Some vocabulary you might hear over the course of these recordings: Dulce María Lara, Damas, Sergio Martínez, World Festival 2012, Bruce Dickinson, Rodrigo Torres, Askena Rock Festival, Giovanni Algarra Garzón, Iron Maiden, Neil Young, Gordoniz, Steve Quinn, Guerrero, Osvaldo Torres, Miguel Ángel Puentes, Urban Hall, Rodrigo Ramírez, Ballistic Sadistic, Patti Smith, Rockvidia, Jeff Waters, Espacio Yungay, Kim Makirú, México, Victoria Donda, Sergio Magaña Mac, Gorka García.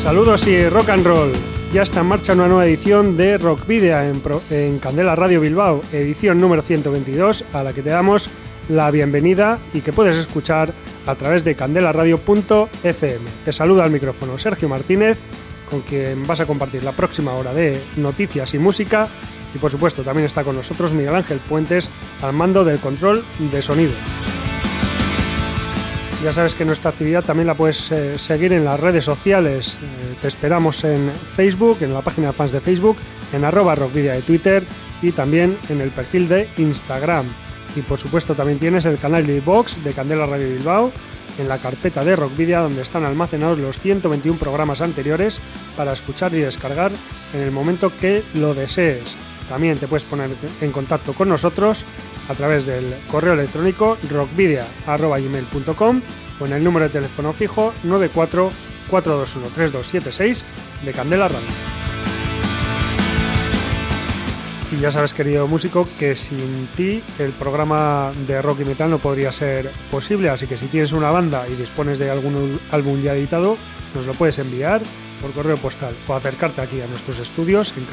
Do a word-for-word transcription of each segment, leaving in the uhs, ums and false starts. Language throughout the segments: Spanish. Saludos y rock and roll. Ya está en marcha una nueva edición de Rock Video en, Pro, en Candela Radio Bilbao, edición número ciento veintidós, a la que te damos la bienvenida y que puedes escuchar a través de candela radio punto efe eme. Te saluda al micrófono Sergio Martínez, con quien vas a compartir la próxima hora de noticias y música, y por supuesto también está con nosotros Miguel Ángel Puentes al mando del control de sonido. Ya sabes que nuestra actividad también la puedes eh, seguir en las redes sociales. Eh, te esperamos en Facebook, en la página de fans de Facebook, en arroba rockvidia de Twitter y también en el perfil de Instagram. Y por supuesto también tienes el canal de iVoox de Candela Radio Bilbao, en la carpeta de Rockvidia, donde están almacenados los ciento veintiuno programas anteriores para escuchar y descargar en el momento que lo desees. También te puedes poner en contacto con nosotros a través del correo electrónico rockvidia arroba gmail punto com o en el número de teléfono fijo nueve cuatro cuatro dos uno tres dos siete seis de Candela Radio. Y ya sabes, querido músico, que sin ti el programa de rock y metal no podría ser posible, así que si tienes una banda y dispones de algún álbum ya editado, nos lo puedes enviar por correo postal o acercarte aquí a nuestros estudios en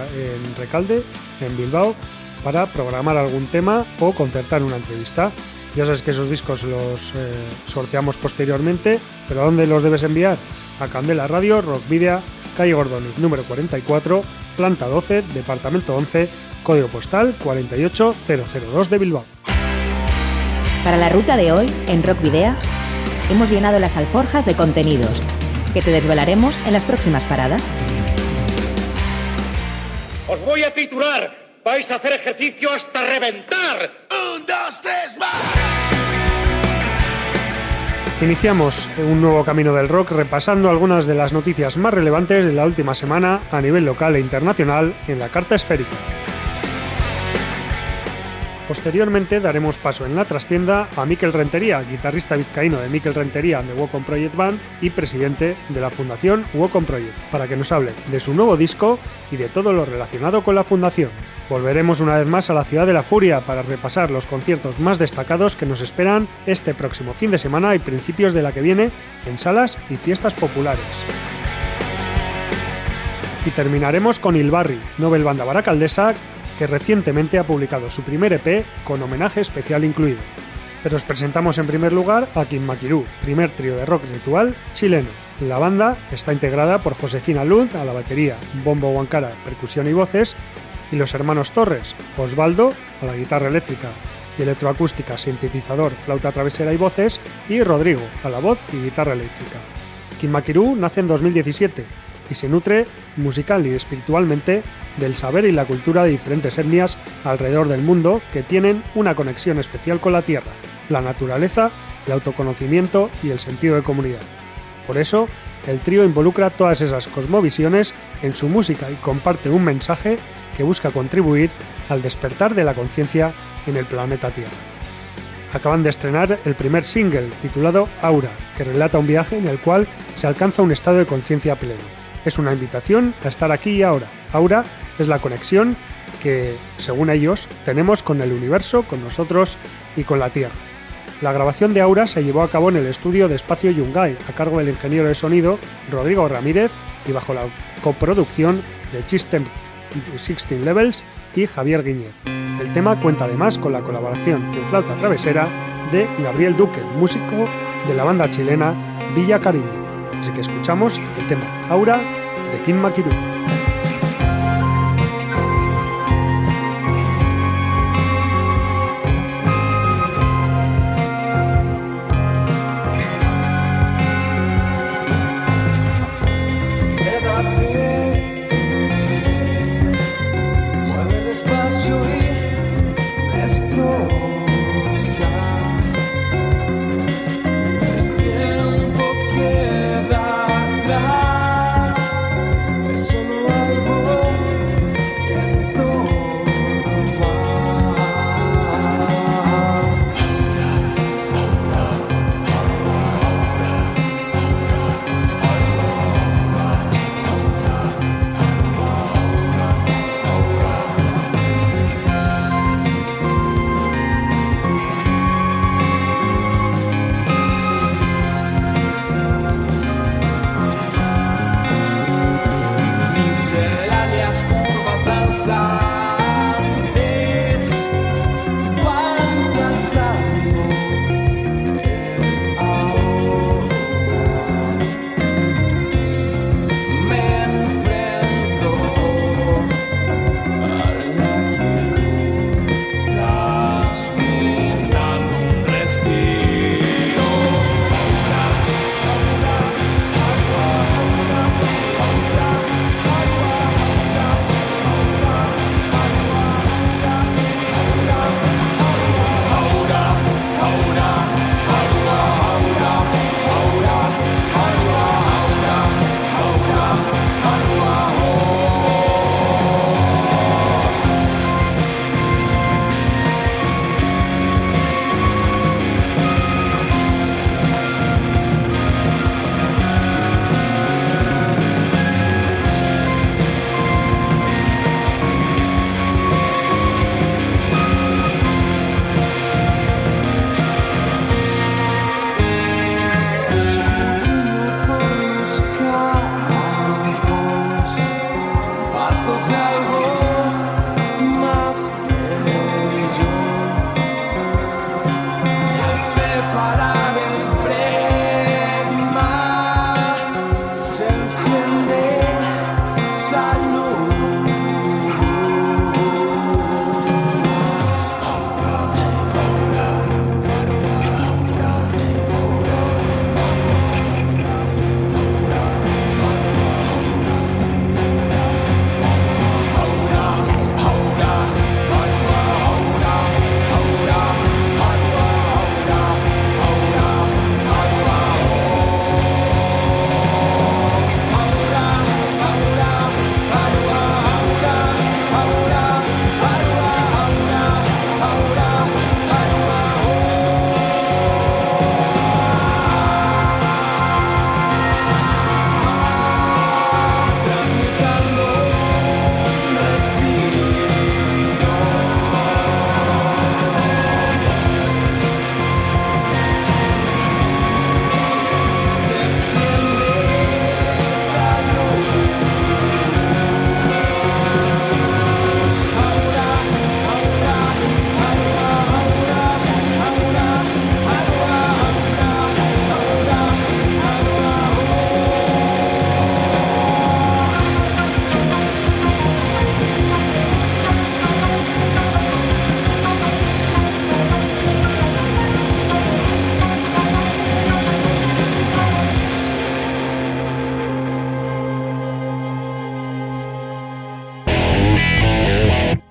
Recalde, en Bilbao, para programar algún tema o concertar una entrevista. Ya sabes que esos discos los eh, sorteamos posteriormente, pero ¿a dónde los debes enviar? A Candela Radio, Rockvidia, calle Gordoniz, número cuarenta y cuatro, planta doce, departamento once, código postal cuatro ocho cero cero dos de Bilbao. Para la ruta de hoy, en Rockvidia, hemos llenado las alforjas de contenidos, que te desvelaremos en las próximas paradas. Os voy a titular. Vais a hacer ejercicio hasta reventar. Un, dos, tres, más. Iniciamos un nuevo camino del rock repasando algunas de las noticias más relevantes de la última semana a nivel local e internacional en la carta esférica. Posteriormente daremos paso en la trastienda a Mikel Rentería, guitarrista vizcaíno de Mikel Rentería and the Welcome Project Band y presidente de la Fundación Welcome Project, para que nos hable de su nuevo disco y de todo lo relacionado con la fundación. Volveremos una vez más a la ciudad de la furia para repasar los conciertos más destacados que nos esperan este próximo fin de semana y principios de la que viene en salas y fiestas populares. Y terminaremos con Hilbarri, novel banda baracaldesa que recientemente ha publicado su primer E P con homenaje especial incluido. Pero os presentamos en primer lugar a Kim Makirú, primer trío de rock ritual chileno. La banda está integrada por Josefina Luz a la batería, bombo guancara, percusión y voces, y los hermanos Torres, Osvaldo a la guitarra eléctrica y electroacústica, sintetizador, flauta travesera y voces, y Rodrigo a la voz y guitarra eléctrica. Kim Makirú nace en dos mil diecisiete y se nutre musical y espiritualmente del saber y la cultura de diferentes etnias alrededor del mundo que tienen una conexión especial con la tierra, la naturaleza, el autoconocimiento y el sentido de comunidad. Por eso, el trío involucra todas esas cosmovisiones en su música y comparte un mensaje que busca contribuir al despertar de la conciencia en el planeta Tierra. Acaban de estrenar el primer single, titulado Aura, que relata un viaje en el cual se alcanza un estado de conciencia pleno. Es una invitación a estar aquí y ahora. Aura es la conexión que, según ellos, tenemos con el universo, con nosotros y con la Tierra. La grabación de Aura se llevó a cabo en el estudio de Espacio Yungay, a cargo del ingeniero de sonido Rodrigo Ramírez y bajo la coproducción de Chistem, dieciséis Levels y Javier Guiñez. El tema cuenta además con la colaboración en flauta travesera de Gabriel Duque, músico de la banda chilena Villa Cariño. Así que escuchamos el tema Aura de Kim Makirú. Quédate, mueve el espacio y destroza.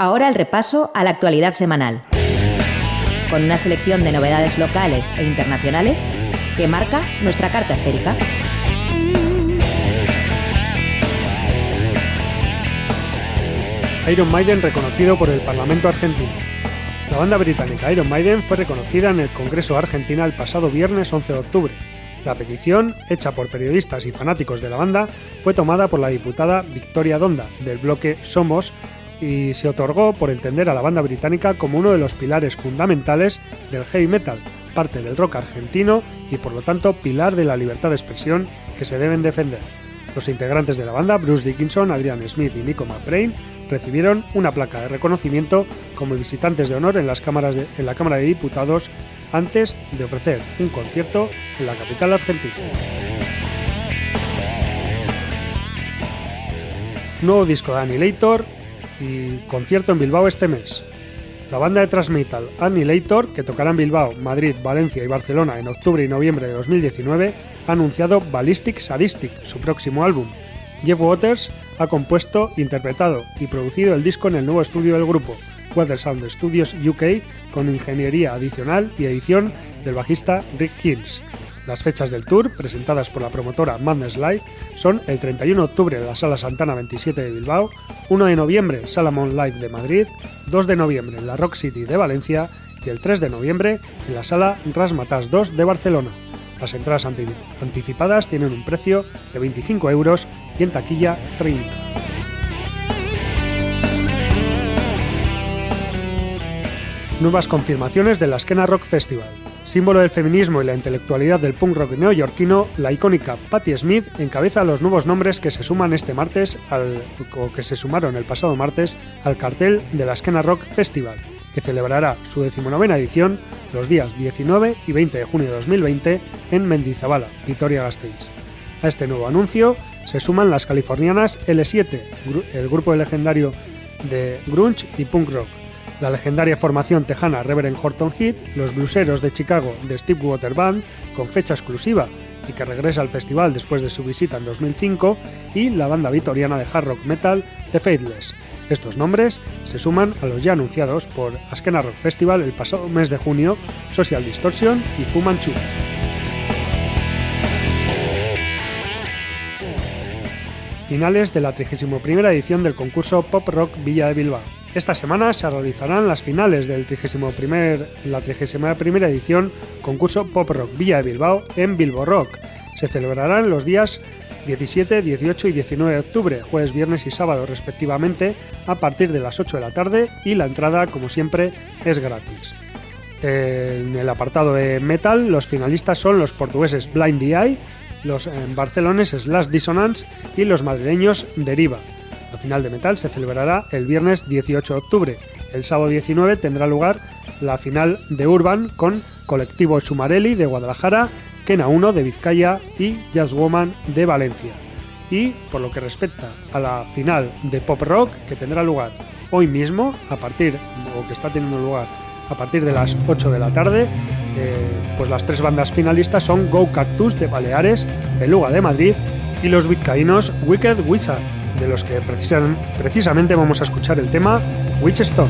Ahora el repaso a la actualidad semanal, con una selección de novedades locales e internacionales que marca nuestra carta esférica. Iron Maiden reconocido por el Parlamento argentino. La banda británica Iron Maiden fue reconocida en el Congreso Argentina el pasado viernes once de octubre. La petición, hecha por periodistas y fanáticos de la banda, fue tomada por la diputada Victoria Donda, del bloque Somos, y se otorgó por entender a la banda británica como uno de los pilares fundamentales del heavy metal, parte del rock argentino y por lo tanto pilar de la libertad de expresión que se deben defender. Los integrantes de la banda, Bruce Dickinson, Adrian Smith y Nico McBrain, recibieron una placa de reconocimiento como visitantes de honor en, las cámaras de, en la Cámara de Diputados antes de ofrecer un concierto en la capital argentina. Nuevo disco de Annihilator y concierto en Bilbao este mes. La banda de thrash metal Annihilator, que tocará en Bilbao, Madrid, Valencia y Barcelona en octubre y noviembre de dos mil diecinueve, ha anunciado Ballistic Sadistic, su próximo álbum. Jeff Waters ha compuesto, interpretado y producido el disco en el nuevo estudio del grupo, Watersound Studios U K, con ingeniería adicional y edición del bajista Rick Hinz. Las fechas del tour, presentadas por la promotora Madness Live, son el treinta y uno de octubre en la Sala Santana veintisiete de Bilbao, uno de noviembre Salamon Live de Madrid, dos de noviembre en la Rock City de Valencia y el tres de noviembre en la Sala Razzmatazz dos de Barcelona. Las entradas anticipadas tienen un precio de veinticinco euros y en taquilla treinta. Nuevas confirmaciones de la Askena Rock Festival. Símbolo del feminismo y la intelectualidad del punk rock neoyorquino, la icónica Patti Smith encabeza los nuevos nombres que se suman este martes al, o que se sumaron el pasado martes al cartel de la Askena Rock Festival, que celebrará su decimonovena edición los días diecinueve y veinte de junio de dos mil veinte en Mendizabala, Vitoria-Gasteiz. A este nuevo anuncio se suman las californianas ele siete, el grupo legendario de grunge y punk rock, la legendaria formación tejana Reverend Horton Heat, los blueseros de Chicago de Steve Water Band, con fecha exclusiva y que regresa al festival después de su visita en dos mil cinco, y la banda vitoriana de hard rock metal The Faithless. Estos nombres se suman a los ya anunciados por Askena Rock Festival el pasado mes de junio, Social Distortion y Fu Manchu. Finales de la trigésima primera edición del concurso Pop Rock Villa de Bilbao. Esta semana se realizarán las finales de la trigésima primera edición concurso Pop Rock Villa de Bilbao en Bilbo Rock. Se celebrarán los días diecisiete, dieciocho y diecinueve de octubre, jueves, viernes y sábado respectivamente, a partir de las ocho de la tarde, y la entrada, como siempre, es gratis. En el apartado de metal, los finalistas son los portugueses Blind The Eye, los barceloneses Last Dissonance y los madrileños Deriva. La final de metal se celebrará el viernes dieciocho de octubre. El sábado diecinueve tendrá lugar la final de Urban con Colectivo Sumarelli de Guadalajara, Kena uno de Vizcaya y Jazz Woman de Valencia. Y por lo que respecta a la final de Pop Rock, que tendrá lugar hoy mismo, a partir, o que está teniendo lugar a partir de las ocho de la tarde, eh, pues las tres bandas finalistas son Go Cactus de Baleares, Beluga de Madrid y los vizcaínos Wicked Wizard, de los que precisan, precisamente vamos a escuchar el tema Witchstone.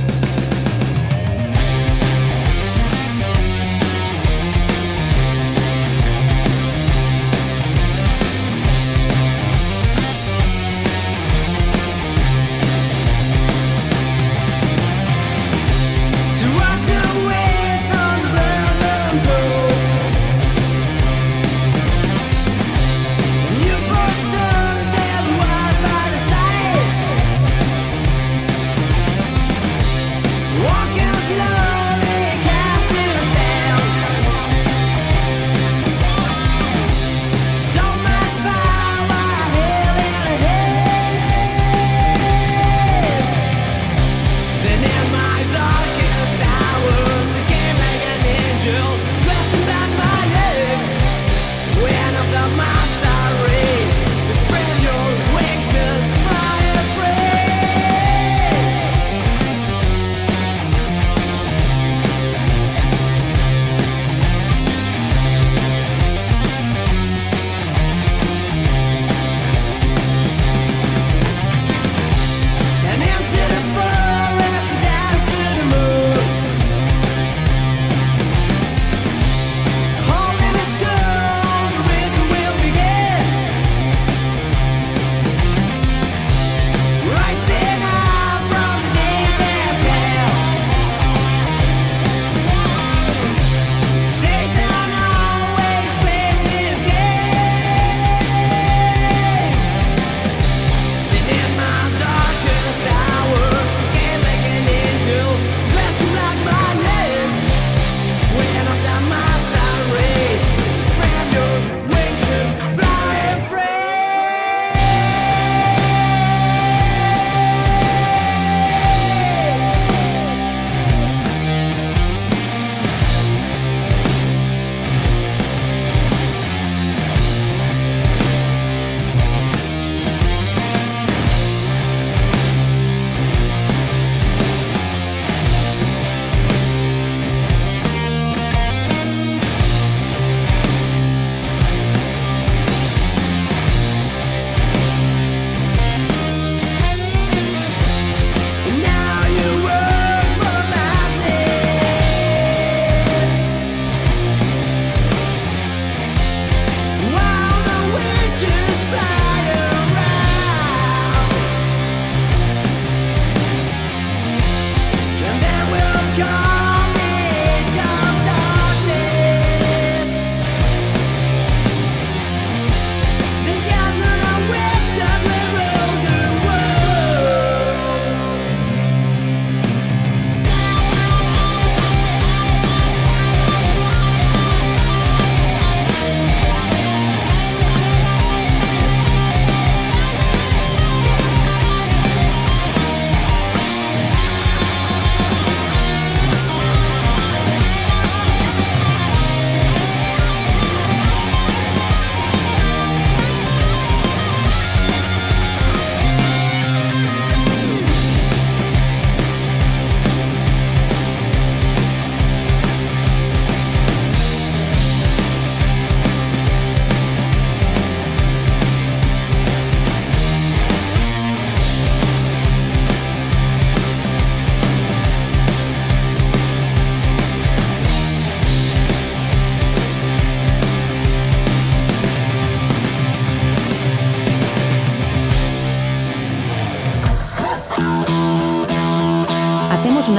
hacemos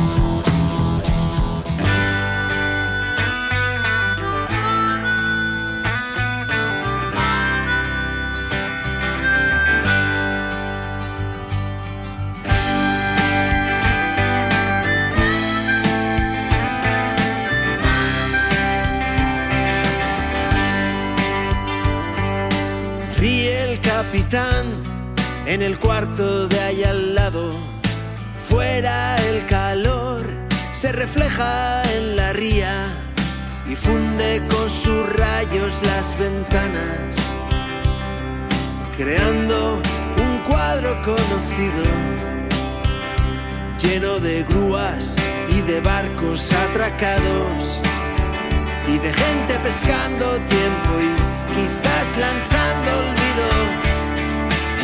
En el cuarto de allá al lado, fuera el calor se refleja en la ría y funde con sus rayos las ventanas, creando un cuadro conocido, lleno de grúas y de barcos atracados y de gente pescando tiempo y quizás lanzando olvido.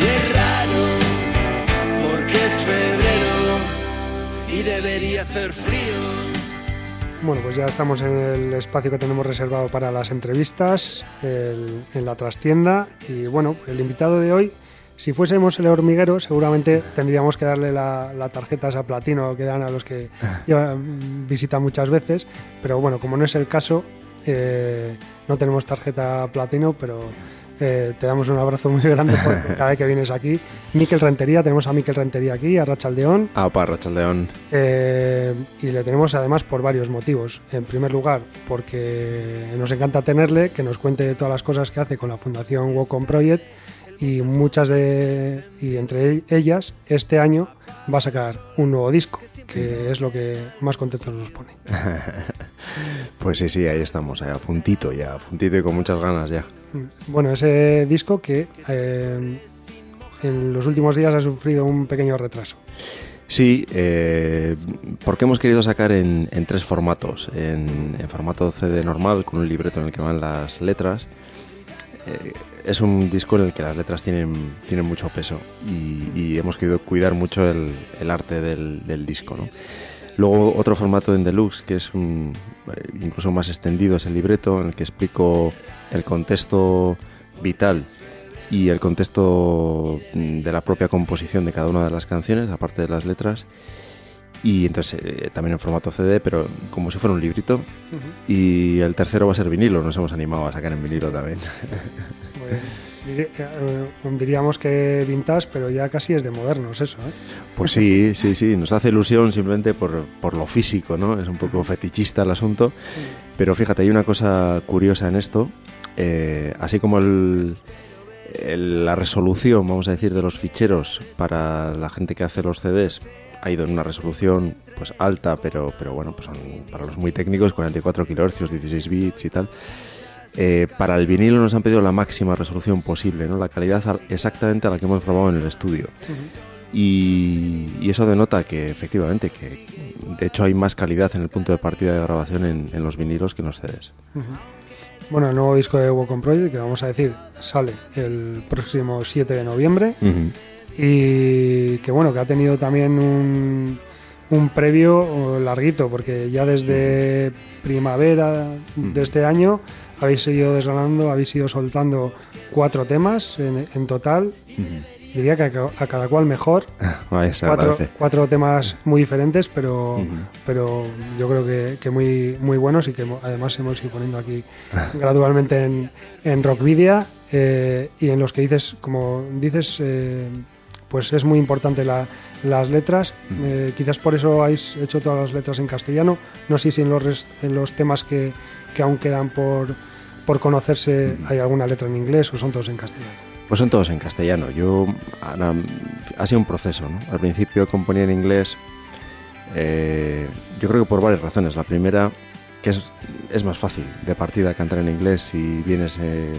Y es raro, porque es febrero y debería hacer frío. Bueno, pues ya estamos en el espacio que tenemos reservado para las entrevistas, el, en la trastienda. Y bueno, el invitado de hoy, si fuésemos el hormiguero, seguramente tendríamos que darle la, la tarjeta esa platino que dan a los que llevan, visitan muchas veces. Pero bueno, como no es el caso, eh, no tenemos tarjeta platino, pero... Eh, te damos un abrazo muy grande cada vez que vienes aquí. Mikel Rentería, tenemos a Mikel Rentería aquí, a Arratsaldeón. Ah, para Arratsaldeón. Eh, y le tenemos además por varios motivos. En primer lugar, porque nos encanta tenerle, que nos cuente todas las cosas que hace con la Fundación Walk On Project, y muchas de y entre ellas este año va a sacar un nuevo disco, que es lo que más contentos nos pone. Pues sí, sí, ahí estamos, a puntito ya, a puntito y con muchas ganas ya. Bueno, ese disco que eh, en los últimos días ha sufrido un pequeño retraso. Sí, eh, porque hemos querido sacar en, en tres formatos, en, en formato C D normal con un libreto en el que van las letras. Eh, es un disco en el que las letras tienen, tienen mucho peso y, y hemos querido cuidar mucho el, el arte del, del disco, ¿no? Luego otro formato en deluxe que es un, incluso más extendido es el libreto, en el que explico el contexto vital y el contexto de la propia composición de cada una de las canciones, aparte de las letras. Y entonces eh, también en formato C D, pero como si fuera un librito. Uh-huh. Y el tercero va a ser vinilo, nos hemos animado a sacar en vinilo también. Bueno, diríamos que vintage, pero ya casi es de modernos eso, ¿eh? Pues sí, sí, sí, nos hace ilusión simplemente por, por lo físico, ¿no? Es un poco fetichista el asunto. Uh-huh. Pero fíjate, hay una cosa curiosa en esto, eh, así como el... la resolución, vamos a decir, de los ficheros para la gente que hace los C Ds ha ido en una resolución pues alta, pero, pero bueno, pues son para los muy técnicos, cuarenta y cuatro kilohercios, dieciséis bits y tal. Eh, para el vinilo nos han pedido la máxima resolución posible, ¿no? La calidad exactamente a la que hemos grabado en el estudio. Uh-huh. y, y eso denota que efectivamente, que de hecho hay más calidad en el punto de partida de grabación en, en los vinilos que en los C Ds. Uh-huh. Bueno, el nuevo disco de Walk On Project, que vamos a decir, sale el próximo siete de noviembre. Uh-huh. Y que bueno, que ha tenido también un, un previo larguito, porque ya desde primavera de este año habéis ido desgranando, habéis ido soltando cuatro temas en, en total. Uh-huh. Diría que a, a cada cual mejor. Ay, cuatro, cuatro temas muy diferentes, pero, uh-huh, pero yo creo que, que muy, muy buenos, y que además hemos ido poniendo aquí gradualmente en, en Rockvidia, eh, y en los que dices, como dices, eh, pues es muy importante la, las letras. Uh-huh. Eh, quizás por eso habéis hecho todas las letras en castellano. No sé si en los, res, en los temas que, que aún quedan por, por conocerse, uh-huh, hay alguna letra en inglés o son todos en castellano. Pues son todos en castellano. Yo, Ana, ha sido un proceso, ¿no? Al principio componía en inglés, eh, yo creo que por varias razones. La primera, que es, es más fácil de partida cantar en inglés si vienes eh,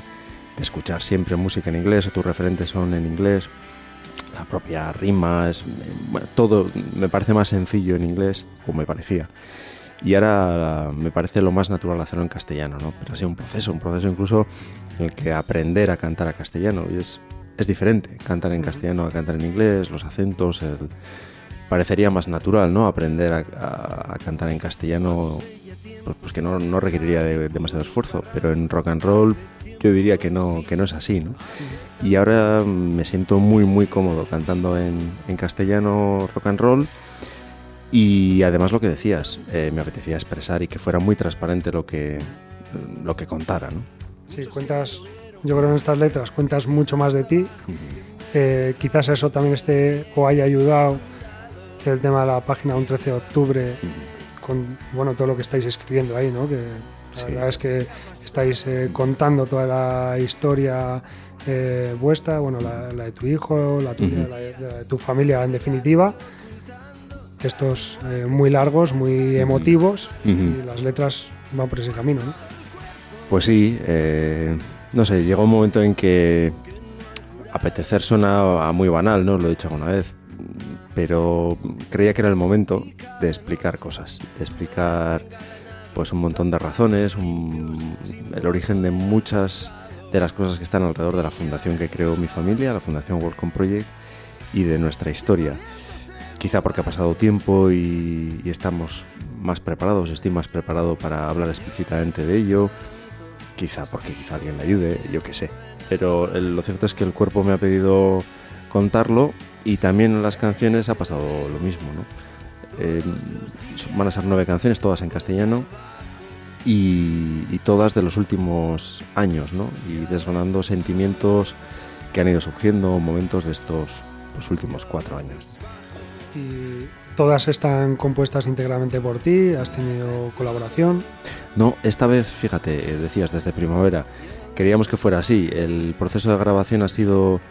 de escuchar siempre música en inglés o tus referentes son en inglés. La propia rima, es, bueno, todo me parece más sencillo en inglés, o me parecía. Y ahora me parece lo más natural hacerlo en castellano, ¿no? Pero ha sido un proceso, un proceso incluso en el que aprender a cantar a castellano. Y es, es diferente cantar en castellano a cantar en inglés, los acentos. El, parecería más natural, ¿no? Aprender a, a, a cantar en castellano, pues, pues que no, no requeriría de, demasiado esfuerzo. Pero en rock and roll yo diría que no, que no es así, ¿no? Y ahora me siento muy muy cómodo cantando en, en castellano rock and roll. Y además lo que decías, eh, me apetecía expresar y que fuera muy transparente lo que, lo que contara, ¿no? Sí, cuentas, yo creo en estas letras, cuentas mucho más de ti. Uh-huh. eh, quizás eso también esté o haya ayudado el tema de la página un trece de octubre, uh-huh, con bueno, todo lo que estáis escribiendo ahí, ¿no? Que la sí. verdad es que estáis eh, contando toda la historia eh, vuestra, bueno, la, la de tu hijo, la tuya, uh-huh, la, de, la de tu familia en definitiva. Textos eh, muy largos, muy emotivos, uh-huh, y las letras van por ese camino, ¿no? Pues sí, eh, no sé, llegó un momento en que apetecer suena a muy banal, ¿no? Lo he dicho alguna vez, pero creía que era el momento de explicar cosas, de explicar pues un montón de razones, un, el origen de muchas de las cosas que están alrededor de la fundación que creó mi familia, la Fundación Welcome Project, y de nuestra historia. Quizá porque ha pasado tiempo y, y estamos más preparados, estoy más preparado para hablar explícitamente de ello, quizá porque quizá alguien le ayude, yo qué sé. Pero el, lo cierto es que el cuerpo me ha pedido contarlo, y también en las canciones ha pasado lo mismo, ¿no? Eh, van a ser nueve canciones, todas en castellano, y, y todas de los últimos años, ¿no? Y desgranando sentimientos que han ido surgiendo, momentos de estos los últimos cuatro años. ¿Y todas están compuestas íntegramente por ti? ¿Has tenido colaboración? No, esta vez, fíjate, decías desde primavera, queríamos que fuera así. El proceso de grabación ha sido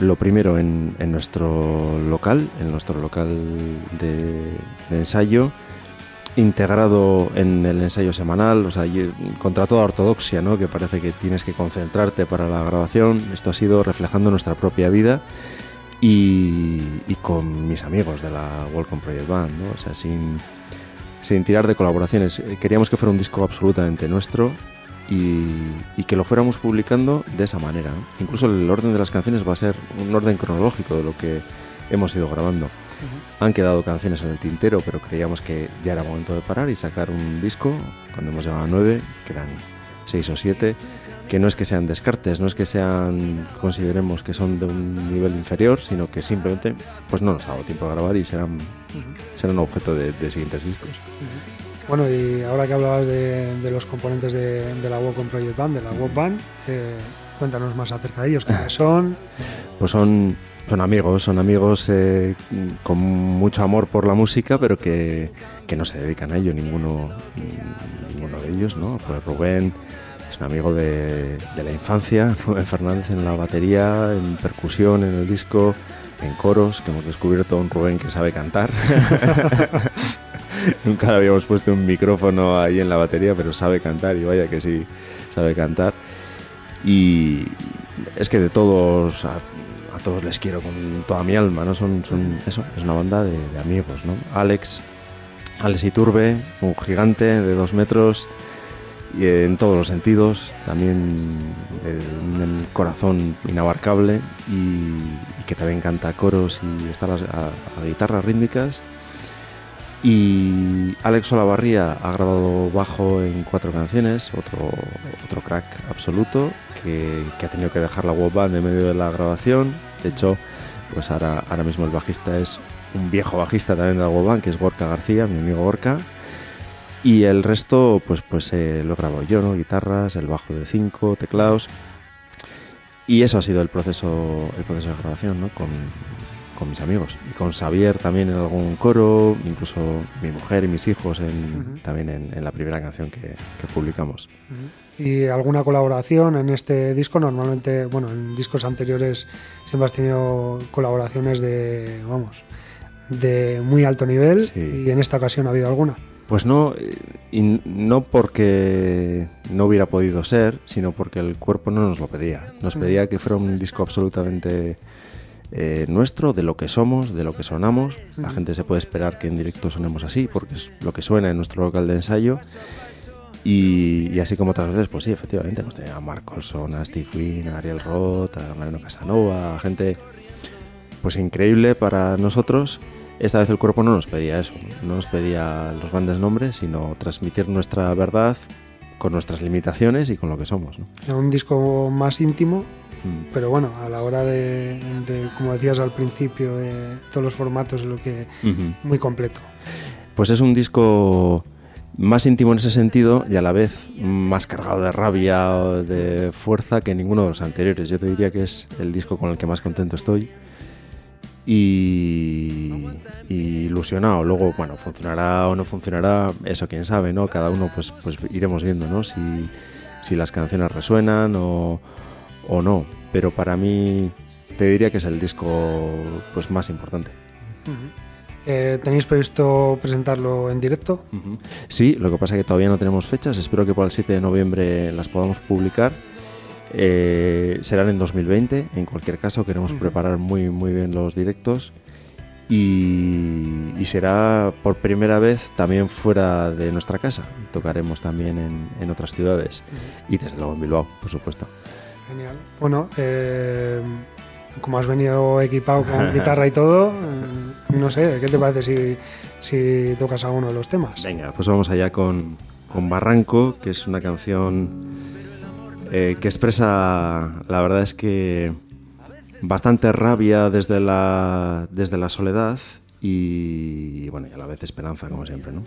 lo primero en, en nuestro local, en nuestro local de, de ensayo, integrado en el ensayo semanal, o sea, contra toda ortodoxia, ¿no? Que parece que tienes que concentrarte para la grabación. Esto ha sido reflejando nuestra propia vida. Y, y con mis amigos de la Welcome Project Band, ¿no? O sea, sin, sin tirar de colaboraciones. Queríamos que fuera un disco absolutamente nuestro y, y que lo fuéramos publicando de esa manera. Incluso el orden de las canciones va a ser un orden cronológico de lo que hemos ido grabando. Uh-huh. Han quedado canciones en el tintero, pero creíamos que ya era momento de parar y sacar un disco. Cuando hemos llegado a nueve, quedan seis o siete. Que no es que sean descartes, no es que sean, consideremos que son de un nivel inferior, sino que simplemente pues no nos ha dado tiempo a grabar y serán, uh-huh, serán objeto de, de siguientes discos. Uh-huh. Bueno, y ahora que hablabas de, de los componentes de, de la Walk On Project Band, de la Walk Band, eh, cuéntanos más acerca de ellos, ¿qué son? Pues son, son amigos, son amigos eh, con mucho amor por la música, pero que, que no se dedican a ello, ninguno, ninguno de ellos, ¿no? Pues Rubén es un amigo de, de la infancia, Rubén Fernández en la batería, en percusión, en el disco, en coros, que hemos descubierto a un Rubén que sabe cantar. Nunca le habíamos puesto un micrófono ahí en la batería, pero sabe cantar, y vaya que sí, sabe cantar. Y es que de todos, a, a todos les quiero con toda mi alma, ¿no? Son, son eso, es una banda de, de amigos, ¿no? Alex, Alex Iturbe, un gigante de dos metros, y en todos los sentidos, también en el corazón inabarcable, y, y que también canta coros y está a, a guitarras rítmicas. Y Alex Olavarría ha grabado bajo en cuatro canciones, otro, otro crack absoluto que, que ha tenido que dejar la Walk Band en medio de la grabación. De hecho, pues ahora, ahora mismo el bajista es un viejo bajista también de la Walk Band, que es Gorka García, mi amigo Gorka. Y el resto, pues, pues eh, lo he grabado yo, ¿no? Guitarras, el bajo de cinco, teclados. Y eso ha sido el proceso, el proceso de grabación, ¿no? Con, con mis amigos. Y con Xavier también en algún coro, incluso mi mujer y mis hijos en, uh-huh, también en, en la primera canción que, que publicamos. Uh-huh. ¿Y alguna colaboración en este disco? Normalmente, bueno, en discos anteriores siempre has tenido colaboraciones de, vamos, de muy alto nivel. Sí. ¿Y en esta ocasión ha habido alguna? Pues no, y no porque no hubiera podido ser, sino porque el cuerpo no nos lo pedía. Nos pedía que fuera un disco absolutamente eh, nuestro, de lo que somos, de lo que sonamos. La gente se puede esperar que en directo sonemos así, porque es lo que suena en nuestro local de ensayo. Y, y así como otras veces, pues sí, efectivamente, hemos tenido a Mark Colson, a Steve Quinn, a Ariel Roth, a Mariano Casanova, a gente pues increíble para nosotros. Esta vez el cuerpo no nos pedía eso, no nos pedía los grandes nombres, sino transmitir nuestra verdad con nuestras limitaciones y con lo que somos, ¿no? Era un disco más íntimo, mm. pero bueno, a la hora de, de, como decías al principio, de todos los formatos, lo que uh-huh. muy completo. Pues es un disco más íntimo en ese sentido y a la vez más cargado de rabia o de fuerza que ninguno de los anteriores. Yo te diría que es el disco con el que más contento estoy y, y ilusionado. Luego, bueno, funcionará o no funcionará, eso quién sabe, ¿no? Cada uno pues, pues iremos viendo, ¿no? Si, si las canciones resuenan o, o no. Pero para mí te diría que es el disco pues más importante. Uh-huh. Eh, ¿Tenéis previsto presentarlo en directo? Uh-huh. Sí, lo que pasa es que todavía no tenemos fechas. Espero que para el siete de noviembre las podamos publicar. Eh, serán en dos mil veinte. En cualquier caso, queremos uh-huh. preparar muy, muy bien los directos. Y, y será por primera vez también fuera de nuestra casa. Tocaremos también en, en otras ciudades. Uh-huh. Y desde luego en Bilbao, por supuesto. Genial. Bueno, eh... como has venido equipado con guitarra y todo, no sé, ¿qué te parece si, si tocas alguno de los temas? Venga, pues vamos allá con, con Barranco, que es una canción eh, que expresa, la verdad es que bastante rabia desde la, desde la soledad y, y bueno, y a la vez esperanza, como siempre, ¿no?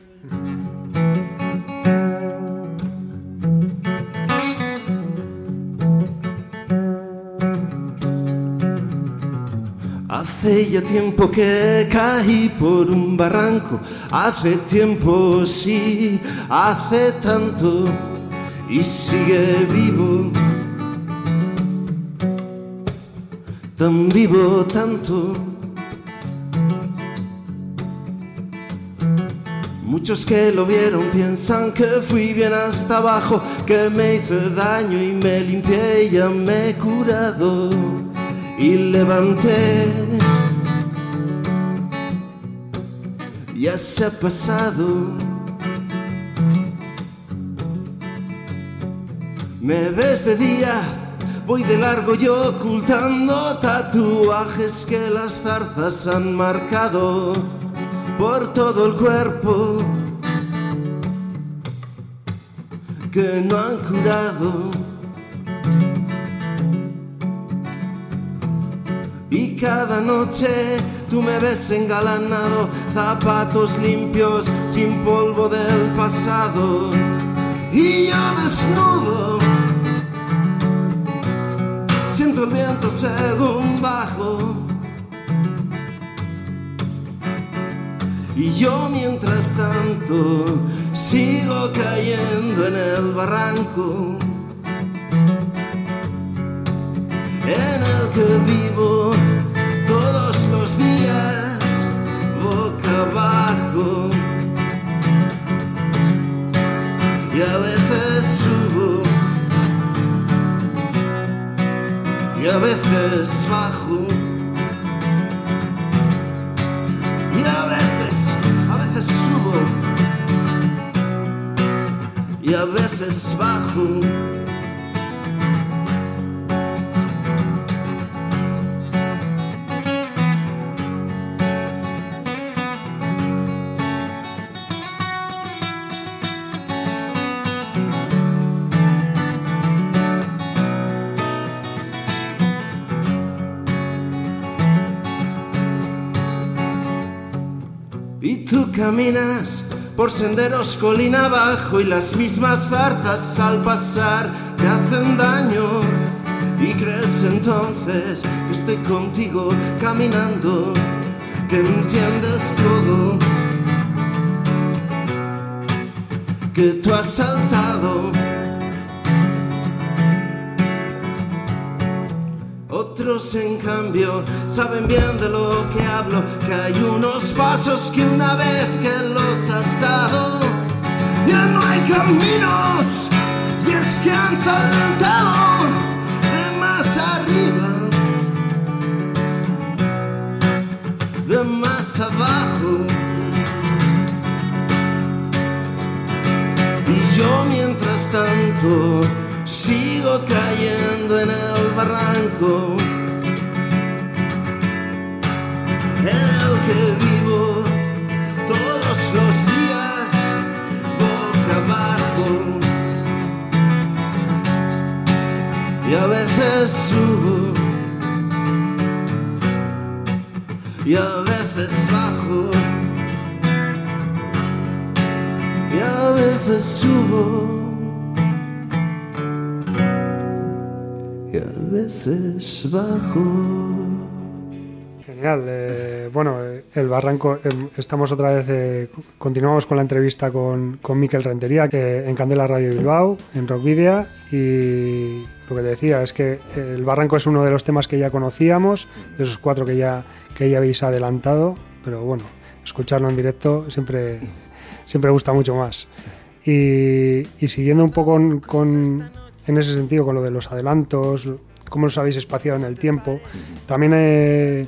Hace ya tiempo que caí por un barranco, hace tiempo, sí, hace tanto, y sigue vivo, tan vivo tanto. Muchos que lo vieron piensan que fui bien hasta abajo, que me hice daño y me limpié y ya me he curado. Y levanté, ya se ha pasado. Me ves de día, voy de largo yo ocultando tatuajes que las zarzas han marcado por todo el cuerpo, que no han curado. Y cada noche tú me ves engalanado, zapatos limpios, sin polvo del pasado. Y yo desnudo, siento el viento según bajo. Y yo mientras tanto sigo cayendo en el barranco en el que vivo todos los días, boca abajo, y a veces subo, y a veces bajo, y a veces, a veces subo, y a veces bajo. Caminas por senderos colina abajo y las mismas zarzas al pasar te hacen daño. Y crees entonces que estoy contigo caminando, que entiendes todo, que tú has saltado. Otros en cambio saben bien de lo que hablo, que hay unos pasos que una vez que los has dado ya no hay caminos, y es que han saltado de más arriba, de más abajo. Y yo mientras tanto sigo cayendo en el barranco en el que vivo todos los días, boca abajo, y a veces bajo y a veces subo y a veces bajo. Genial. Eh, bueno, el Barranco, eh, estamos otra vez, eh, continuamos con la entrevista con, con Mikel Rentería, eh, en Candela Radio Bilbao, en Rockvidia, y lo que te decía es que el Barranco es uno de los temas que ya conocíamos, de esos cuatro que ya, que ya habéis adelantado, pero bueno, escucharlo en directo siempre, siempre gusta mucho más. Y, y siguiendo un poco con, con, en ese sentido, con lo de los adelantos, cómo los habéis espaciado en el tiempo. También eh,